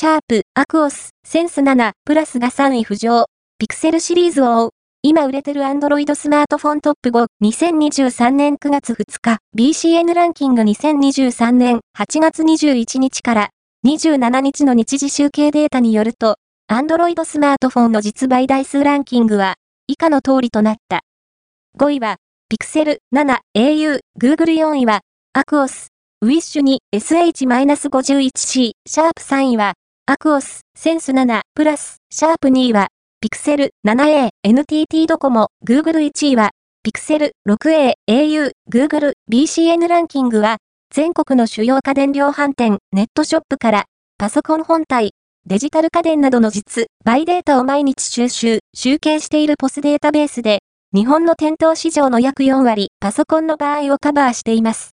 シャープ、アクオス、センス7、プラスが3位浮上。ピクセルシリーズを追う。今売れてるアンドロイドスマートフォントップ5、2023年9月2日、BCN ランキング2023年8月21日から27日の日時集計データによると、アンドロイドスマートフォンの実売台数ランキングは、以下の通りとなった。5位は、ピクセル7、au、Google 4位は、アクオス、ウィッシュ2、sh-51c、シャープ3位は、アクオス、センス7、プラス、シャープ2位は、ピクセル 7a、NTT ドコモ、Google 1位は、ピクセル 6a、au、Google、BCN ランキングは、全国の主要家電量販店、ネットショップから、パソコン本体、デジタル家電などの実売データを毎日収集、集計しているPOSデータベースで、日本の店頭市場の約4割、パソコンの場合をカバーしています。